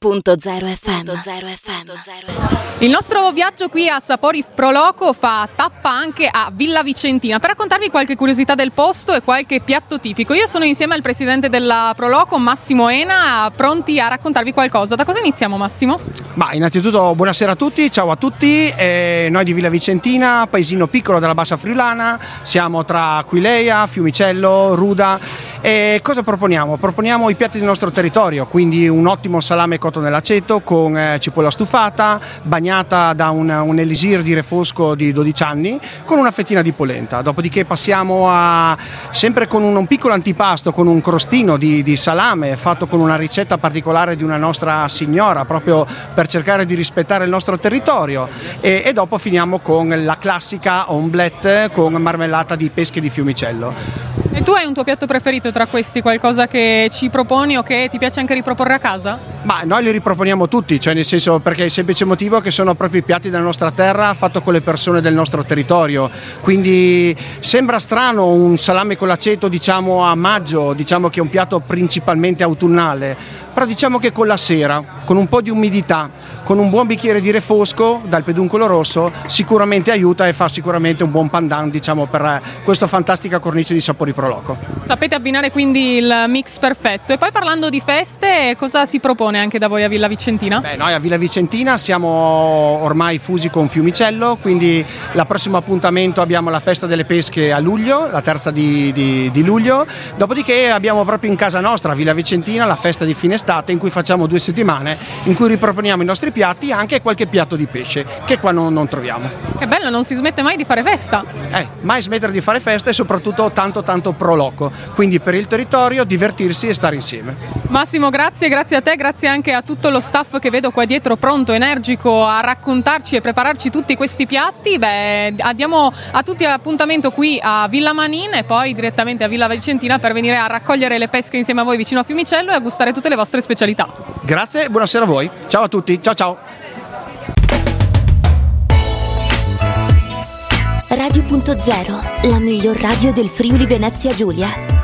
Punto Zero FM. Il nostro viaggio qui a Sapori Pro Loco fa tappa anche a Villa Vicentina per raccontarvi qualche curiosità del posto e qualche piatto tipico. Io sono insieme al presidente della Pro Loco, Massimo Ena, pronti a raccontarvi qualcosa. Da cosa iniziamo, Massimo? Innanzitutto buonasera a tutti, ciao a tutti. Noi di Villa Vicentina, paesino piccolo della Bassa Friulana, siamo tra Aquileia, Fiumicello, Ruda. E cosa proponiamo? Proponiamo i piatti del nostro territorio, quindi un ottimo salame cotto nell'aceto con cipolla stufata, bagnata da un elisir di refosco di 12 anni con una fettina di polenta. Dopodiché passiamo sempre con un piccolo antipasto, con un crostino di salame fatto con una ricetta particolare di una nostra signora, proprio per cercare di rispettare il nostro territorio. E dopo finiamo con la classica omelette con marmellata di pesche di Fiumicello. E tu hai un tuo piatto preferito tra questi? Qualcosa che ci proponi o che ti piace anche riproporre a casa? Noi li riproponiamo tutti, cioè nel senso, perché il semplice motivo che sono proprio i piatti della nostra terra, fatto con le persone del nostro territorio. Quindi sembra strano un salame con l'aceto, diciamo a maggio, diciamo che è un piatto principalmente autunnale, però diciamo che con la sera, con un po' di umidità, con un buon bicchiere di refosco dal peduncolo rosso sicuramente aiuta e fa sicuramente un buon pandan, diciamo, per questa fantastica cornice di Sapori Pro Loco. Sapete abbinare quindi il mix perfetto. E poi, parlando di feste, cosa si propone anche da voi a Villa Vicentina? Noi a Villa Vicentina siamo ormai fusi con Fiumicello, quindi la prossima appuntamento abbiamo la festa delle pesche a luglio, la terza di luglio, dopodiché abbiamo proprio in casa nostra a Villa Vicentina la festa di fine estate, in cui facciamo 2 settimane in cui riproponiamo i nostri piatti, anche qualche piatto di pesce che qua non troviamo. Che bello, non si smette mai di fare festa. Mai smettere di fare festa e soprattutto tanto Pro Loco, quindi per il territorio divertirsi e stare insieme. Massimo, grazie a te, grazie anche a tutto lo staff che vedo qua dietro pronto, energico a raccontarci e prepararci tutti questi piatti. Andiamo a tutti appuntamento qui a Villa Manin e poi direttamente a Villa Vicentina per venire a raccogliere le pesche insieme a voi vicino a Fiumicello e a gustare tutte le vostre specialità. Grazie, buonasera a voi, ciao a tutti, ciao. Radio Punto Zero, la miglior radio del Friuli Venezia Giulia.